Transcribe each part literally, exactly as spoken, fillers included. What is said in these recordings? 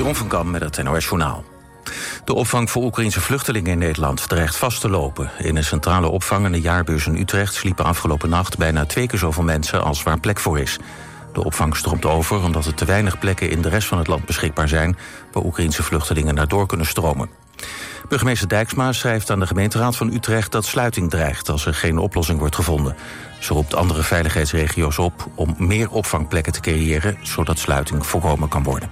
Jeroen van Kam met het N O S-journaal. De opvang voor Oekraïense vluchtelingen in Nederland dreigt vast te lopen. In een centrale opvang aan de Jaarbeurs in Utrecht sliepen afgelopen nacht bijna twee keer zoveel mensen als waar plek voor is. De opvang stroomt over omdat er te weinig plekken in de rest van het land beschikbaar zijn waar Oekraïense vluchtelingen naar door kunnen stromen. Burgemeester Dijksma schrijft aan de gemeenteraad van Utrecht dat sluiting dreigt als er geen oplossing wordt gevonden. Ze roept andere veiligheidsregio's op om meer opvangplekken te creëren zodat sluiting voorkomen kan worden.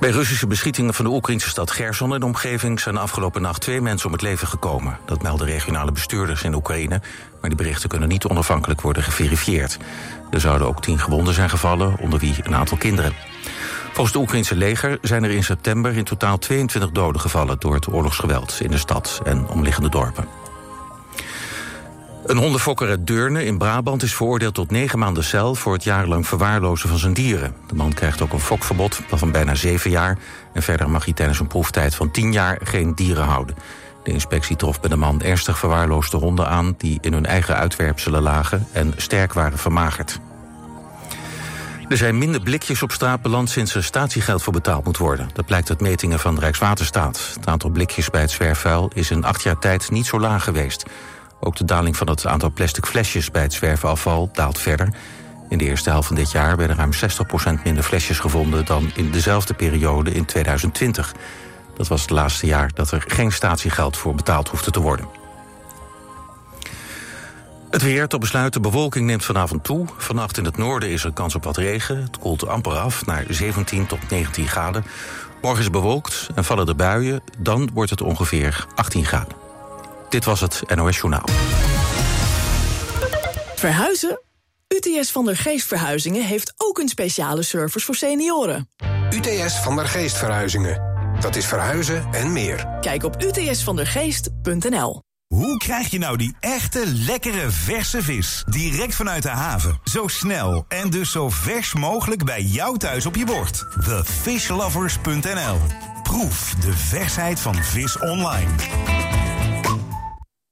Bij Russische beschietingen van de Oekraïnse stad Gerson en de omgeving zijn afgelopen nacht twee mensen om het leven gekomen. Dat melden regionale bestuurders in Oekraïne, maar die berichten kunnen niet onafhankelijk worden geverifieerd. Er zouden ook tien gewonden zijn gevallen, onder wie een aantal kinderen. Volgens het Oekraïnse leger zijn er in september in totaal tweeëntwintig doden gevallen door het oorlogsgeweld in de stad en omliggende dorpen. Een hondenfokker uit Deurne in Brabant is veroordeeld tot negen maanden cel voor het jarenlang verwaarlozen van zijn dieren. De man krijgt ook een fokverbod van bijna zeven jaar... en verder mag hij tijdens een proeftijd van tien jaar geen dieren houden. De inspectie trof bij de man ernstig verwaarloosde honden aan die in hun eigen uitwerpselen lagen en sterk waren vermagerd. Er zijn minder blikjes op straat beland sinds er statiegeld voor betaald moet worden. Dat blijkt uit metingen van Rijkswaterstaat. Het aantal blikjes bij het zwerfvuil is in acht jaar tijd niet zo laag geweest. Ook de daling van het aantal plastic flesjes bij het zwerfafval daalt verder. In de eerste helft van dit jaar werden ruim zestig procent minder flesjes gevonden dan in dezelfde periode in tweeduizend twintig. Dat was het laatste jaar dat er geen statiegeld voor betaald hoefde te worden. Het weer tot besluit. De bewolking neemt vanavond toe. Vannacht in het noorden is er kans op wat regen. Het koelt amper af naar zeventien tot negentien graden. Morgen is bewolkt en vallen er buien. Dan wordt het ongeveer achttien graden. Dit was het N O S Journaal. Verhuizen? U T S Van der Geest Verhuizingen heeft ook een speciale service voor senioren. U T S Van der Geest Verhuizingen. Dat is verhuizen en meer. Kijk op u t s van der geest punt n l. Hoe krijg je nou die echte, lekkere, verse vis direct vanuit de haven? Zo snel en dus zo vers mogelijk bij jou thuis op je bord. the fish lovers punt n l. Proef de versheid van vis online.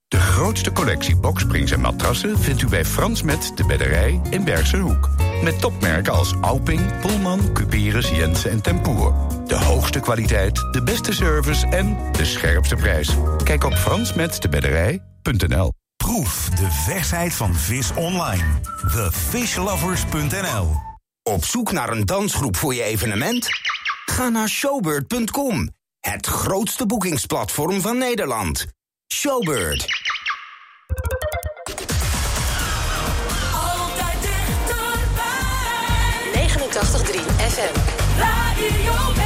De grootste collectie boksprings en matrassen vindt u bij Frans met de Bedderij in Bergsehoek. Met topmerken als Auping, Pullman, Cupiris, Jensen en Tempoer. De hoogste kwaliteit, de beste service en de scherpste prijs. Kijk op frans met de bedderij punt n l. Proef de versheid van vis online. the fish lovers punt n l. Op zoek naar een dansgroep voor je evenement? Ga naar showbird punt com, het grootste boekingsplatform van Nederland. Showbird. Altijd dichterbij. negenentachtig komma drie F M. Radio West.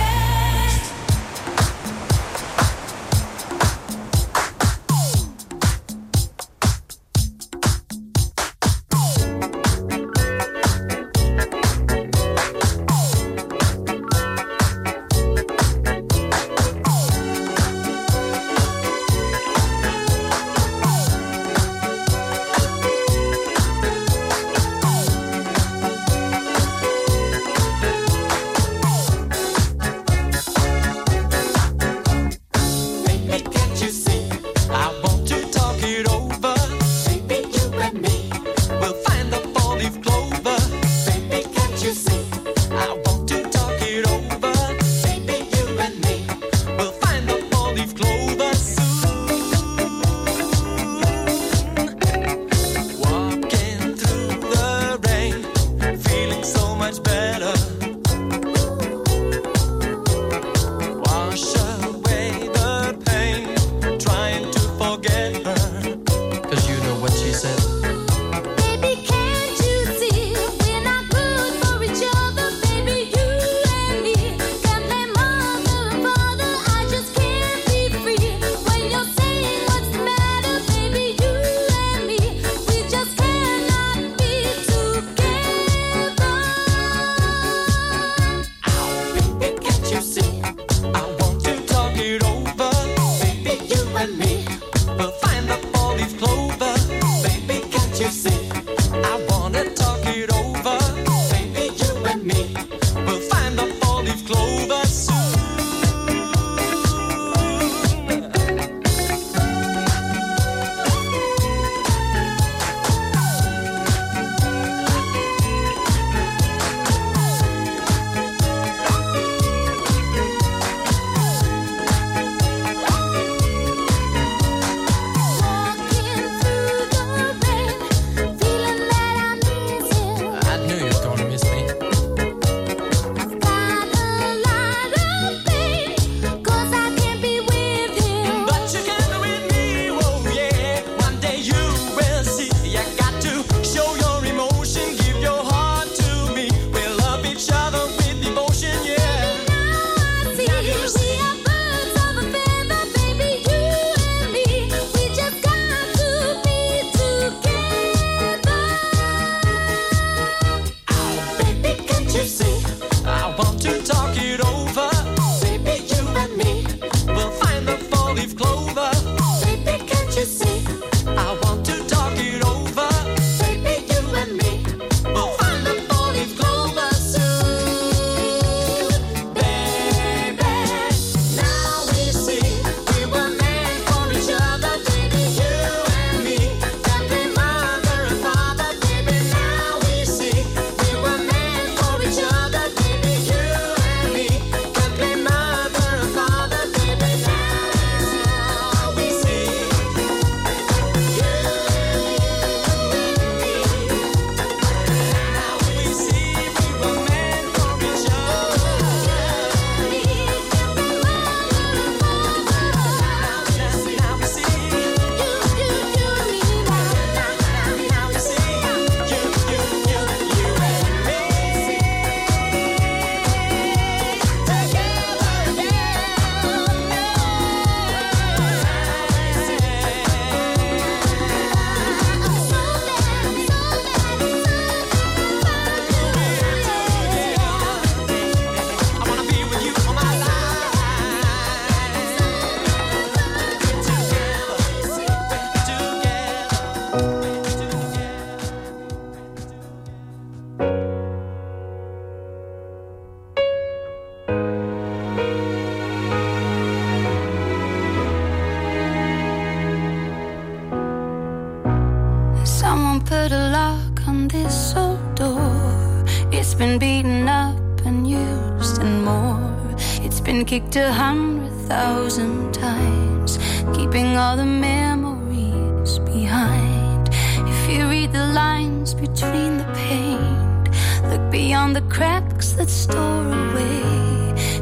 been kicked a hundred thousand times, keeping all the memories behind. If you read the lines between the paint, look beyond the cracks that store away.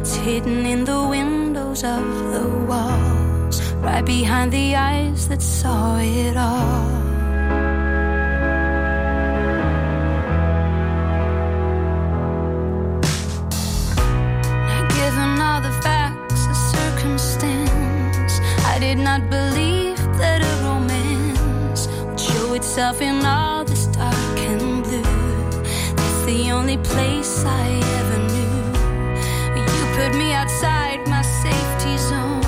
It's hidden in the windows of the walls, right behind the eyes that saw it all. Not believe that a romance would show itself in all this dark and blue. That's the only place I ever knew. You put me outside my safety zone,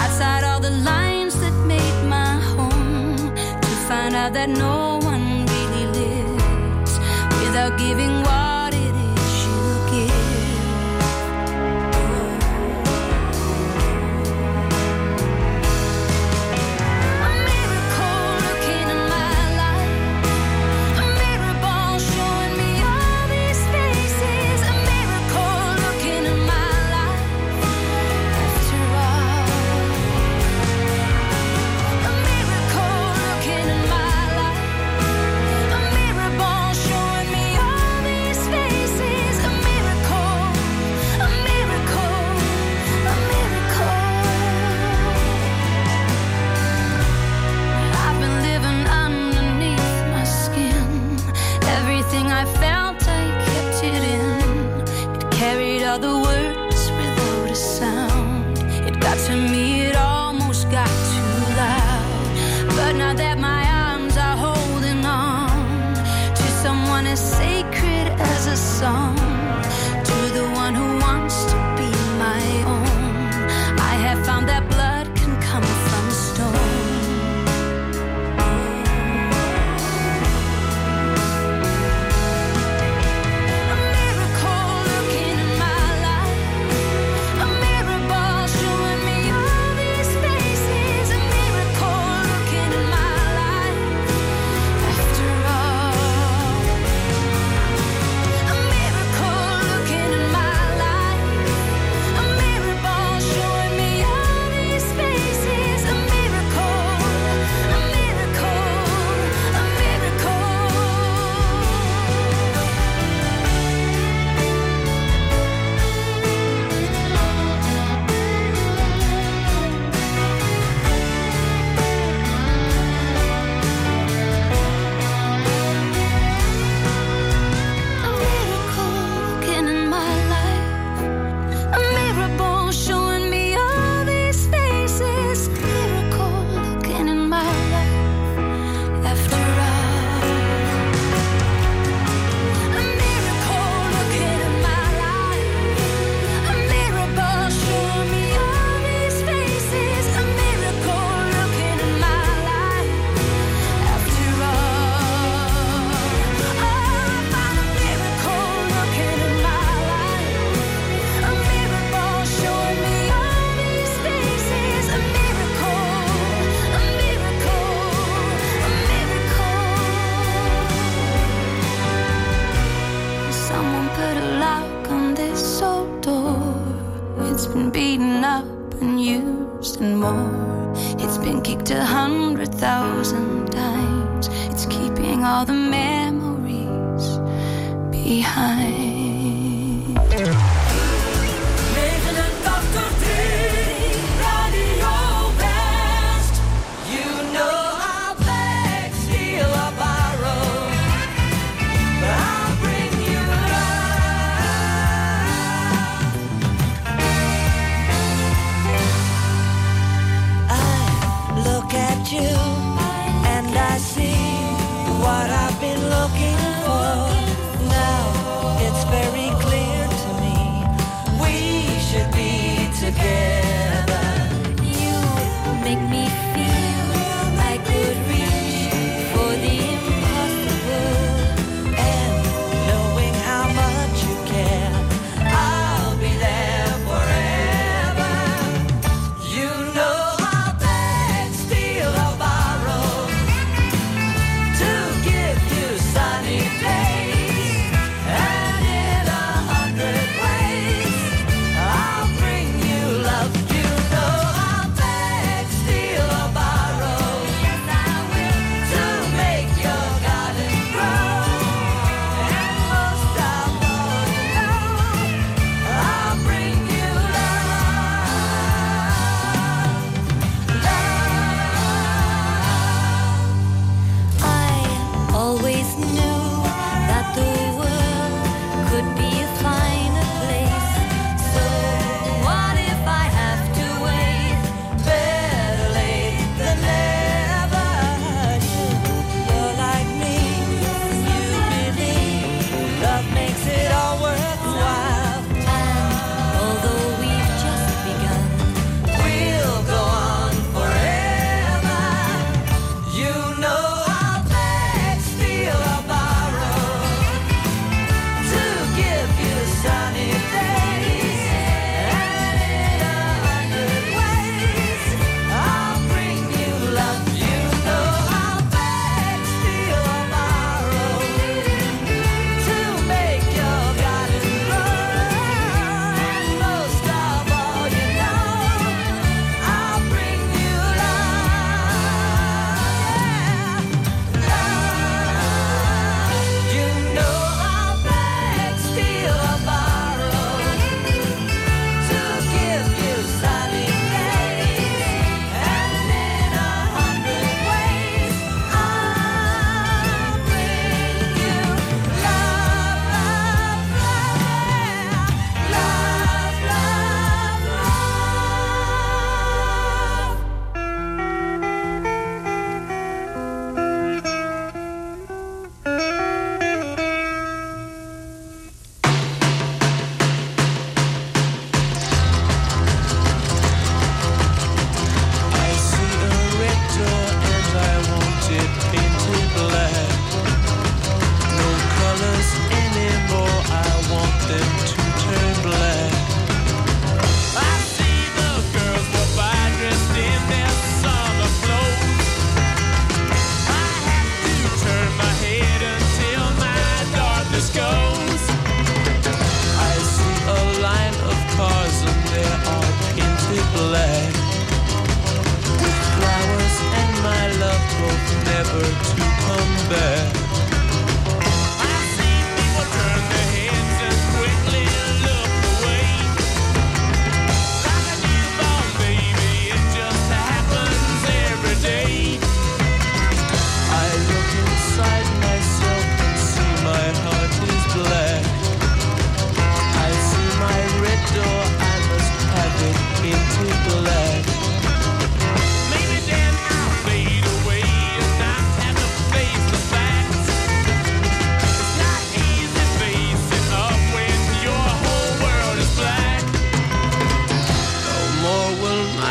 outside all the lines that made my home, to find out that no one really lives without giving what it is you give.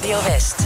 Radio West.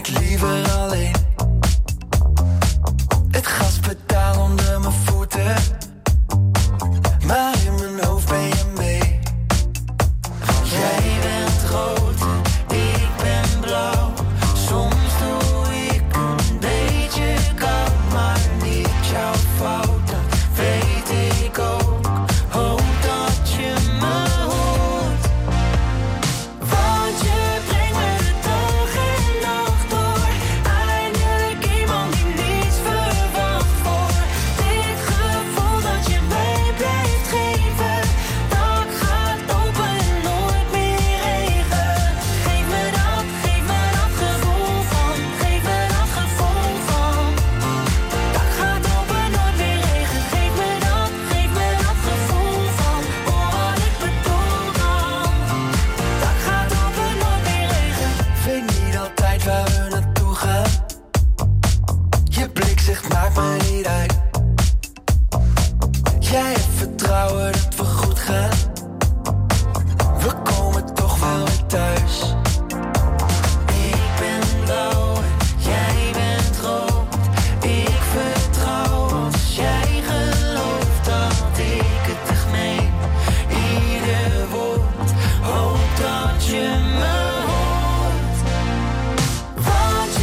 ik liever alleen. Het gaspedaal onder mijn voeten, maar in mijn hoofd ben je mee. Jij bent rood, ik ben blauw. Soms doe ik een beetje koud, maar niet jouw fout. Dat weet ik ook, hoop dat je me hoort. Want je brengt me dag en nacht door. Eindelijk iemand die niets verwacht voor. Dit gevoel dat je mij blijft geven, dat gaat open en nooit meer regen. Geef me dat, geef me dat gevoel van. Geef me dat gevoel van. Dat gaat open, nooit meer regen. Geef me dat, geef me dat gevoel van. Oh, wat ik bedoel dan. Dat gaat open, nooit meer regen. Weet niet altijd waar we naartoe gaan. Je blik zegt maakt me niet uit. Jij hebt vertrouwen dat we goed gaan. We komen toch wel weer thuis. Ik ben blauw, jij bent rood. Ik vertrouw als jij gelooft dat ik het echt meen. Ieder woord, hoop dat je me hoort. Want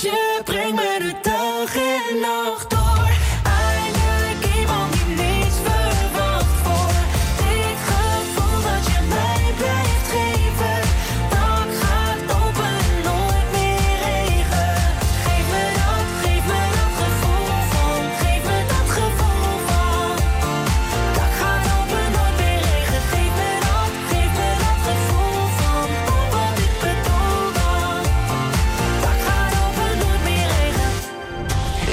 je brengt me dag en nacht door. Eindelijk iemand die niets verwacht voor. Dit gevoel dat je mij blijft geven, dat gaat open, nooit meer regen. Geef me dat, geef me dat gevoel van. Geef me dat gevoel van. Dat gaat open, nooit meer regen. Geef me dat, geef me dat gevoel van. Oh, wat ik bedoel dan. Dat gaat open, nooit meer regen. Dat gaat open, nooit meer regen. Jij bent rood, ik ben blauw. Soms doe ik een beetje koud, maar niet jouw fout. Dat weet ik ook, hoop dat je me hoort. Want je brengt me de dag en nacht door. Eindelijk iemand die niets verwacht voor. Dit gevoel dat je mij blijft geven, dat gaat open, nooit meer regen. Geef me dat, geef me dat gevoel van. Geef me dat gevoel van. Dat gaat open, nooit meer regen. Geef me dat, geef me dat gevoel van. Oh, wat ik bedoel dan. Dat gaat open, nooit meer regen. U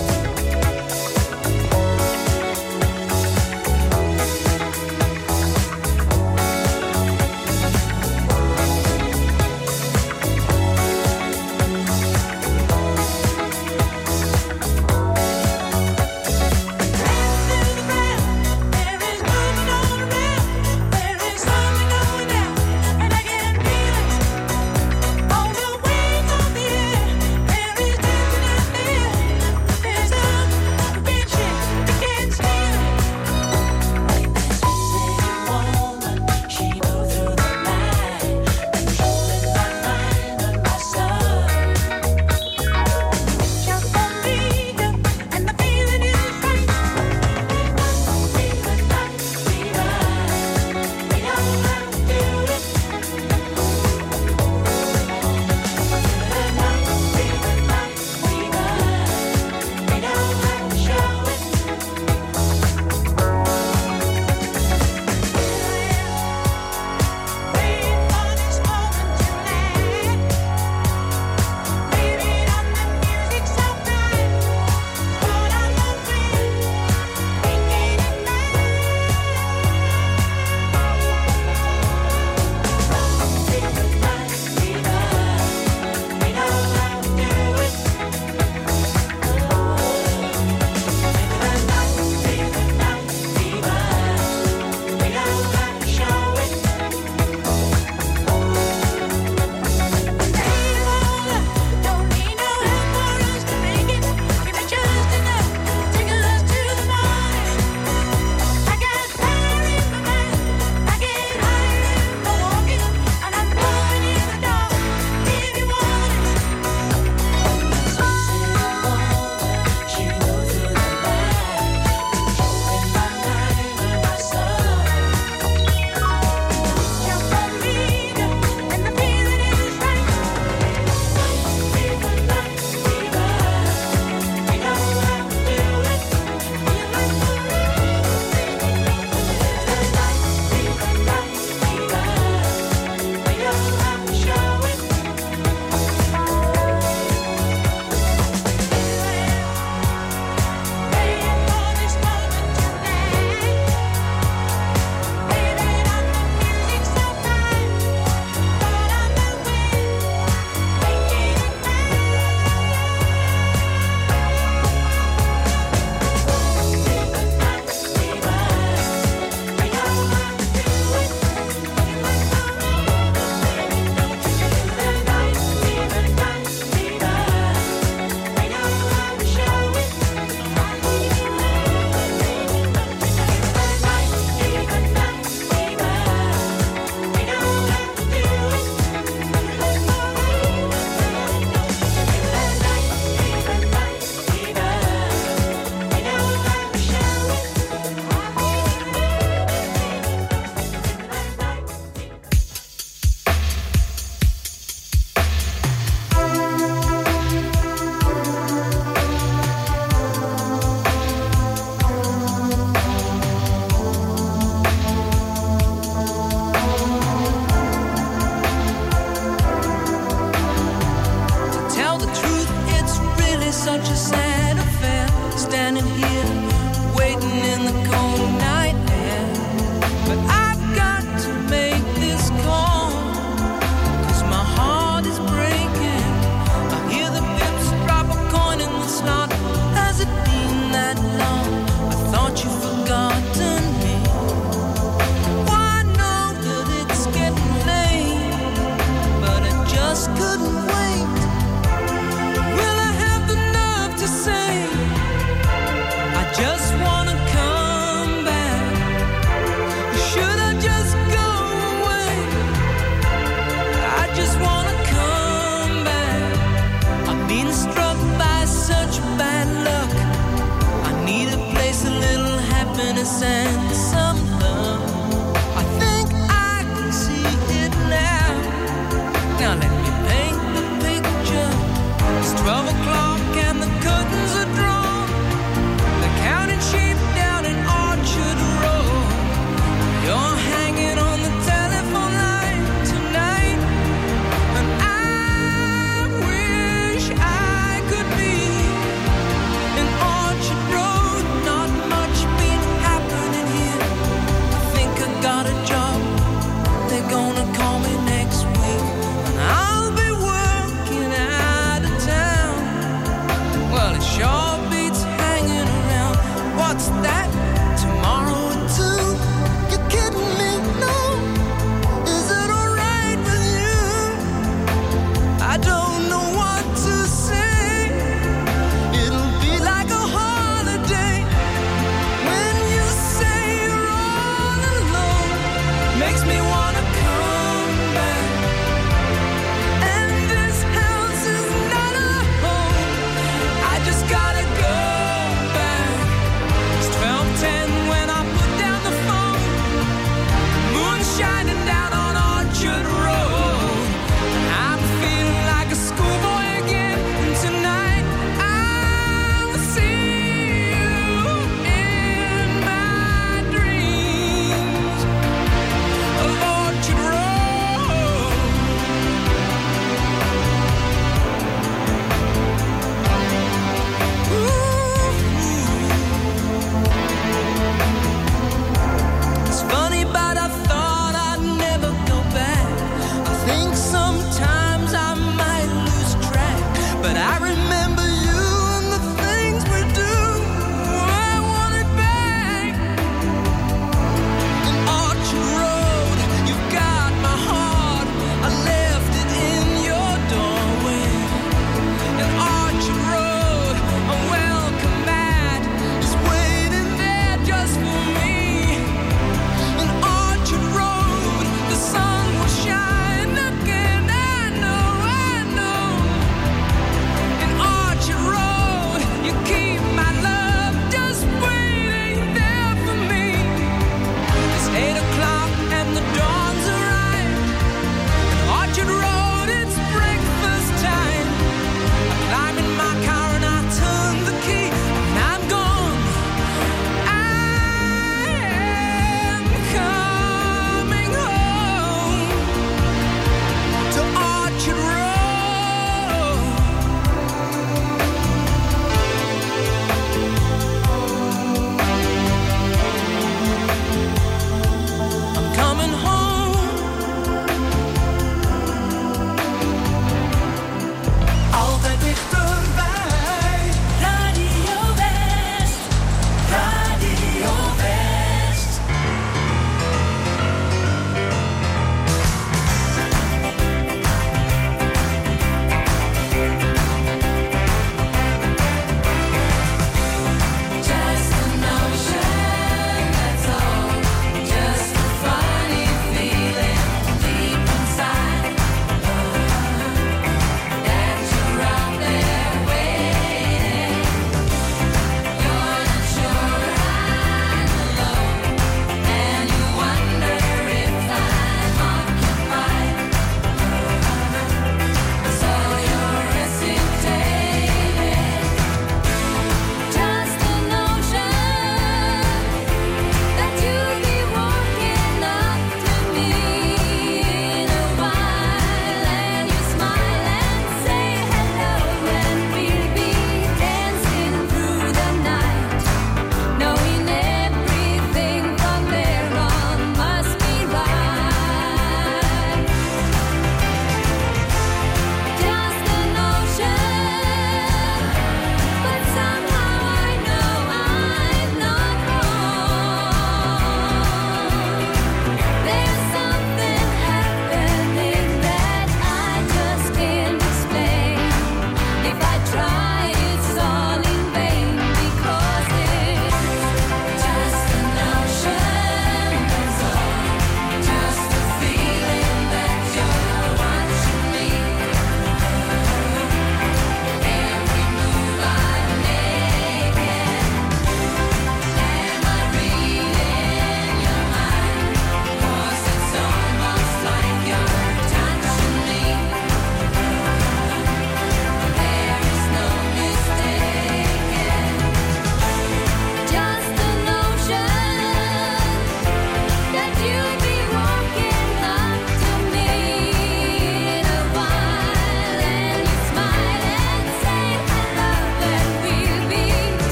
There's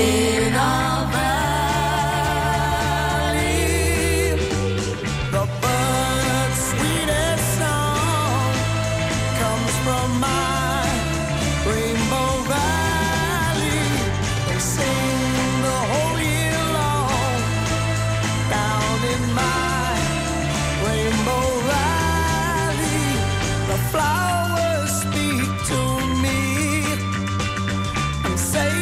in our valley, the bird's sweetest song comes from my rainbow valley. They sing the whole year long down in my rainbow valley. The flowers speak to me and say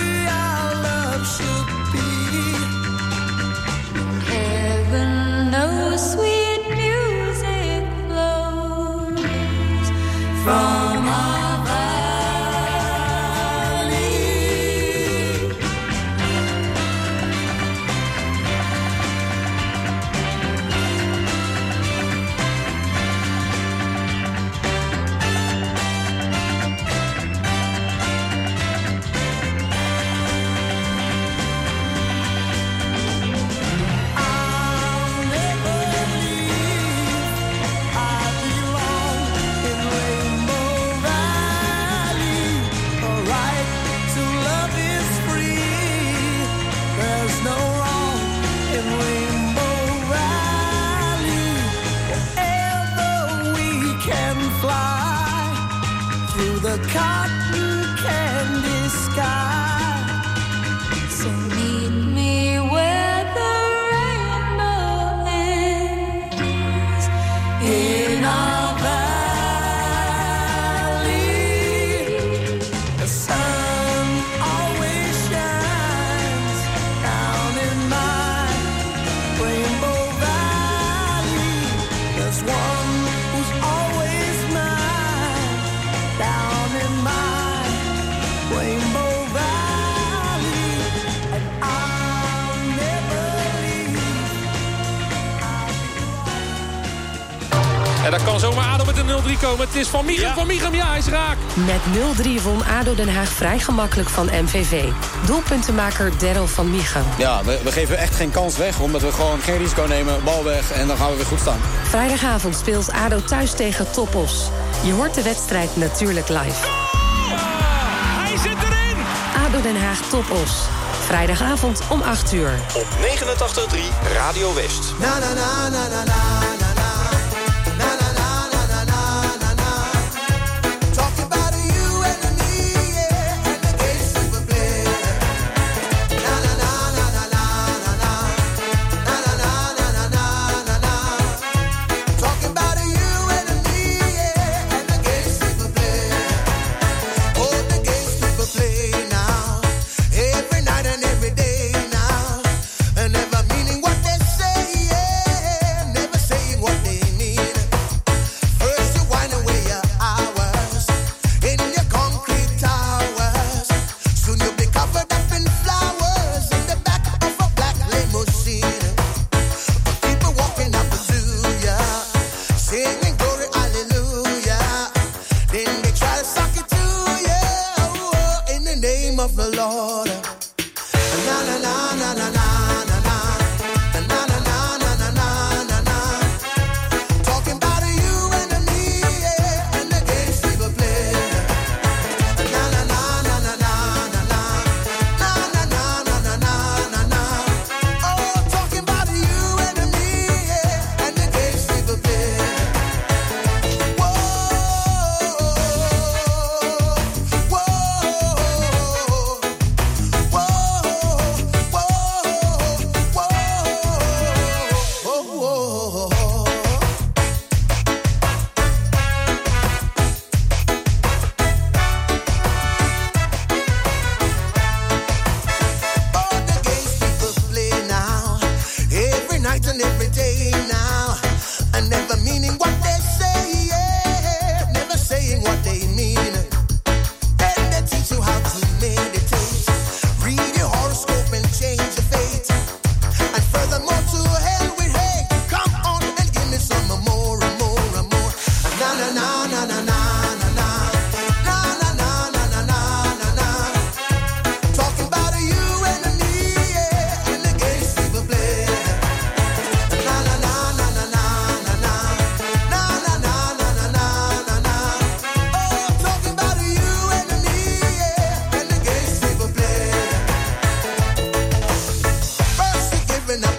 from our valley. I'll never leave. I belong in Rainbow Valley. The right to love is free. There's no wrong in Rainbow Valley. Wherever we can fly through the cotton candy sky. So meet me where the rainbow ends, in our valley. The sun always shines down in my rainbow valley. There's one who's always mine down in my rainbow valley. And I'll never leave. En daar kan zomaar Ado met een nul drie komen. Het is Van Mieghem, Van Mieghem, ja, hij is raak. Met nul drie won Ado Den Haag vrij gemakkelijk van M V V. Doelpuntenmaker Daryl van Mieghem. Ja, we, we geven echt geen kans weg, omdat we gewoon geen risico nemen. Bal weg en dan gaan we weer goed staan. Vrijdagavond speelt Ado thuis tegen Topos. Je hoort de wedstrijd natuurlijk live. Hij zit erin! Ado Den Haag Topos. Vrijdagavond om acht uur. Op negenentachtig komma drie Radio West. Na na na na na na na.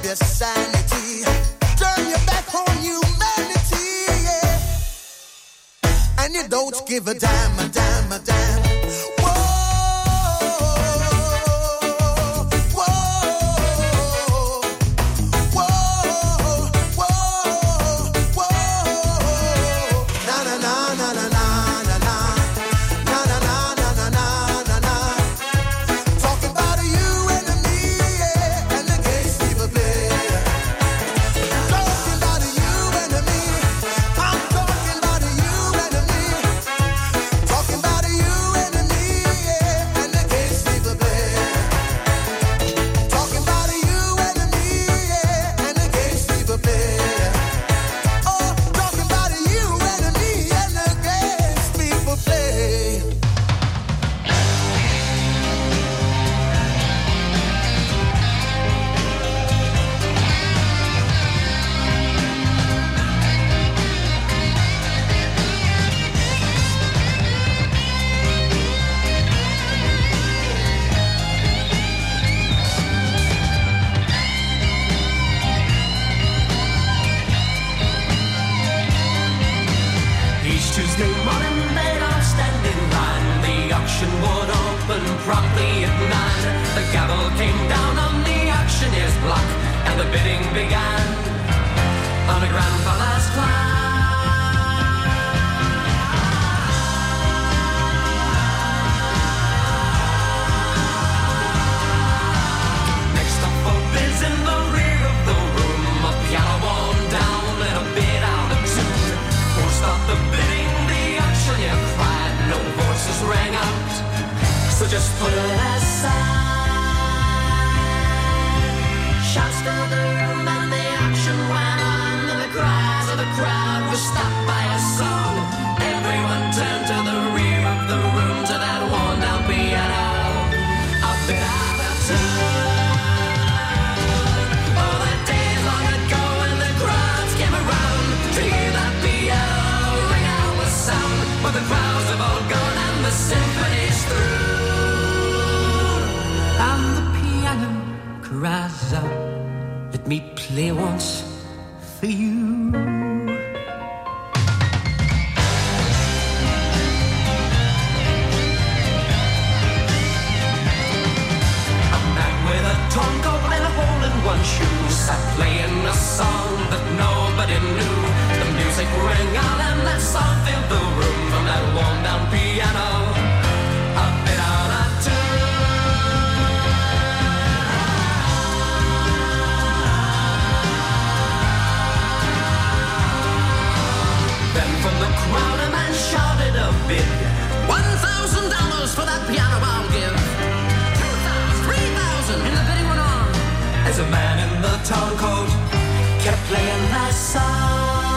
your sanity. Turn your back on humanity, yeah. And you don't give a damn, a damn, a damn. Whoa, whoa, whoa, whoa, whoa. Na na na na na na na na. Na na na na na na na. Talking about you and me, yeah, and the games people play. Talking about you and me. I'm talking about you and me. Talking about you and me, yeah, and the games people play. Talking about you and me, yeah, and the games people play. Oh, talking about you and me and the games people play. Each Tuesday morning they'd all stand in line. The auction would open promptly at nine. The gavel came down on the auctioneer's block, and the bidding began on a grand palace plan. Next up for bids in the rear of the room, a piano worn down and a bit out of tune. Won't stop the bidding, you cried, no voices rang out, so just put it aside. Shouts filled the room and the action went on, and the cries of the crowd were stopped by a song. Everyone turned to the rear of the room, to that worn-down piano, a bit out of tune. Oh, the days long ago when the crowds came around to hear that piano ring out with sound. But the crowds have all gone and the symphony's through, and the piano cries out, let me play once for you. Tom Gold and a hole in one shoe sat playing a song that nobody knew. The music rang out and that song filled the room, from that worn down piano, a bit out of tune. Then from the crowd a man shouted a bid, one thousand dollars for that piano I'll give. And the bidding went on as a man in the town coat kept playing that song.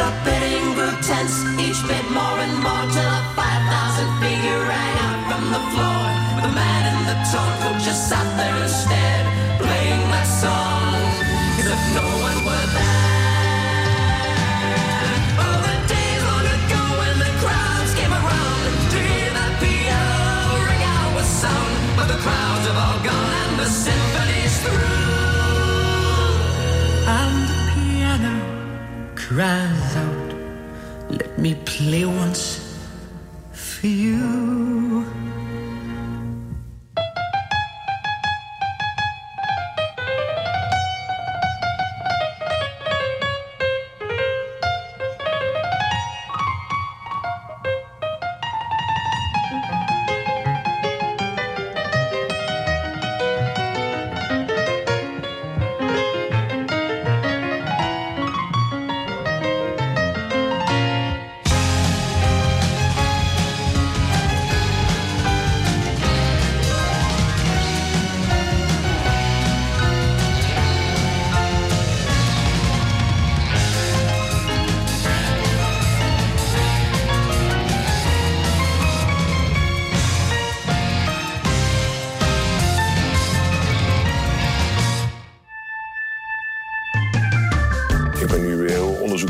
The bidding grew tense, each bid more and more, till a five thousand figure rang out from the floor. The man in the town coat just sat there and stared, playing that song as if no one were there. Oh, the days long ago when the crowds came around to hear that piano sound, but the crowds have all gone and the symphony's through, and the piano cries out, let me play once for you.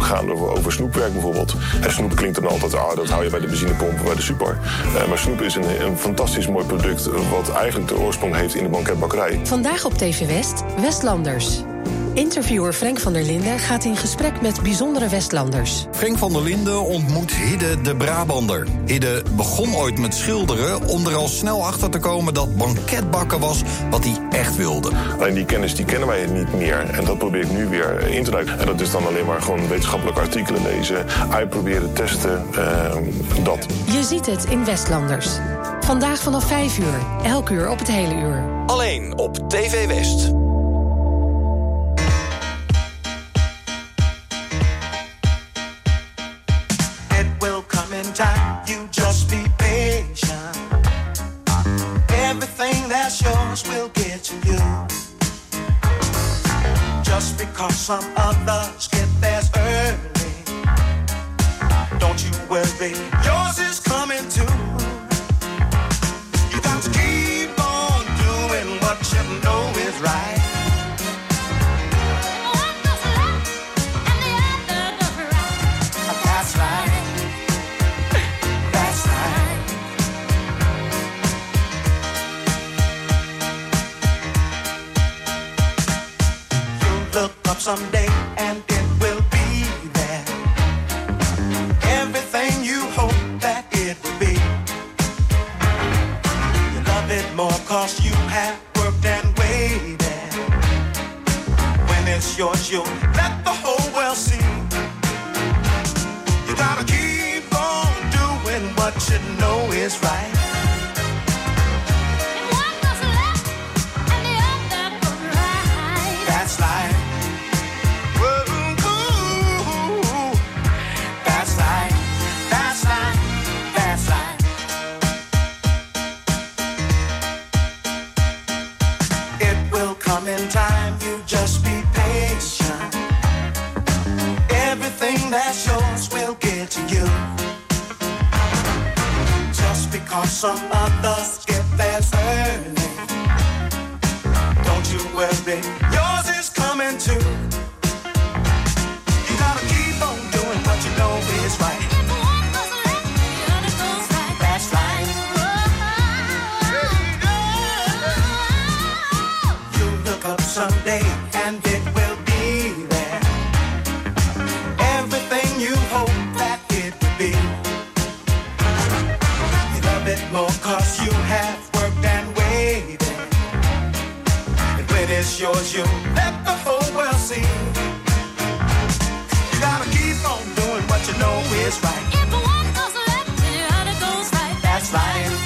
gaan over, over snoepwerk bijvoorbeeld. En snoep klinkt dan altijd, ah, dat hou je bij de benzinepomp, bij de super. Uh, maar snoep is een, een fantastisch mooi product wat eigenlijk de oorsprong heeft in de banketbakkerij. Vandaag op T V West, Westlanders. Interviewer Frank van der Linde gaat in gesprek met bijzondere Westlanders. Frank van der Linde ontmoet Hidde de Brabander. Hidde begon ooit met schilderen om er al snel achter te komen dat banketbakken was wat hij echt wilde. Alleen die kennis die kennen wij niet meer en dat probeer ik nu weer in te duiken. En dat is dan alleen maar gewoon wetenschappelijke artikelen lezen, uitproberen, testen, uh, dat. Je ziet het in Westlanders. Vandaag vanaf vijf uur, elk uur op het hele uur. Alleen op T V West. You just be patient. Everything that's yours will get to you. Just because some others get theirs early, don't you worry, yours is coming too. You got to keep on doing what you know is right. One goes left and the other goes right. That's right. Someday and it will be there. Everything you hope that it will be. You love it more cause you have worked and waited. When it's yours you'll let the whole world see. You gotta keep on doing what you know is right. And one goes left and the other goes right. That's life. Some others get there early. Don't you worry, yours is coming too. You gotta keep on doing what you know is right. Yours, you let the whole world see. You gotta keep on doing what you know is right. If one goes left, the other goes right. That's right. You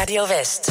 Radio West.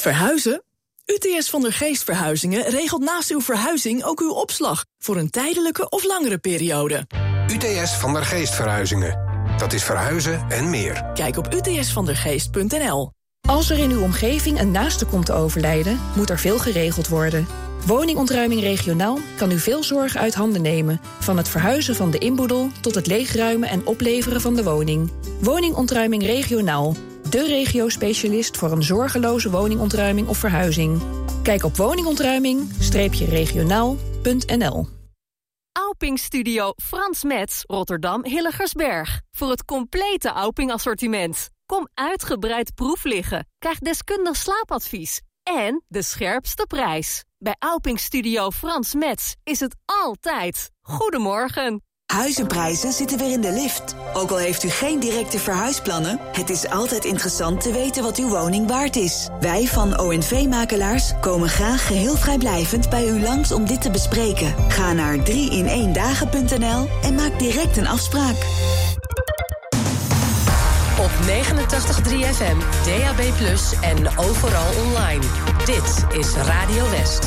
Verhuizen? U T S Van der Geest Verhuizingen regelt naast uw verhuizing ook uw opslag voor een tijdelijke of langere periode. U T S Van der Geest Verhuizingen. Dat is verhuizen en meer. Kijk op u t s van der geest punt n l. Als er in uw omgeving een naaste komt te overlijden, moet er veel geregeld worden. Woningontruiming-regionaal kan u veel zorg uit handen nemen. Van het verhuizen van de inboedel tot het leegruimen en opleveren van de woning. Woningontruiming-regionaal. De regio-specialist voor een zorgeloze woningontruiming of verhuizing. Kijk op woningontruiming-regionaal punt n l. Auping Studio Frans Mets, Rotterdam-Hillegersberg. Voor het complete Auping-assortiment. Kom uitgebreid proef liggen, krijg deskundig slaapadvies en de scherpste prijs. Bij Auping Studio Frans Mets is het altijd goedemorgen. Huizenprijzen zitten weer in de lift. Ook al heeft u geen directe verhuisplannen, het is altijd interessant te weten wat uw woning waard is. Wij van O N V Makelaars komen graag geheel vrijblijvend bij u langs om dit te bespreken. Ga naar drie in een dagen punt n l en maak direct een afspraak. Op negenentachtig komma drie F M, D A B plus, en overal online. Dit is Radio West.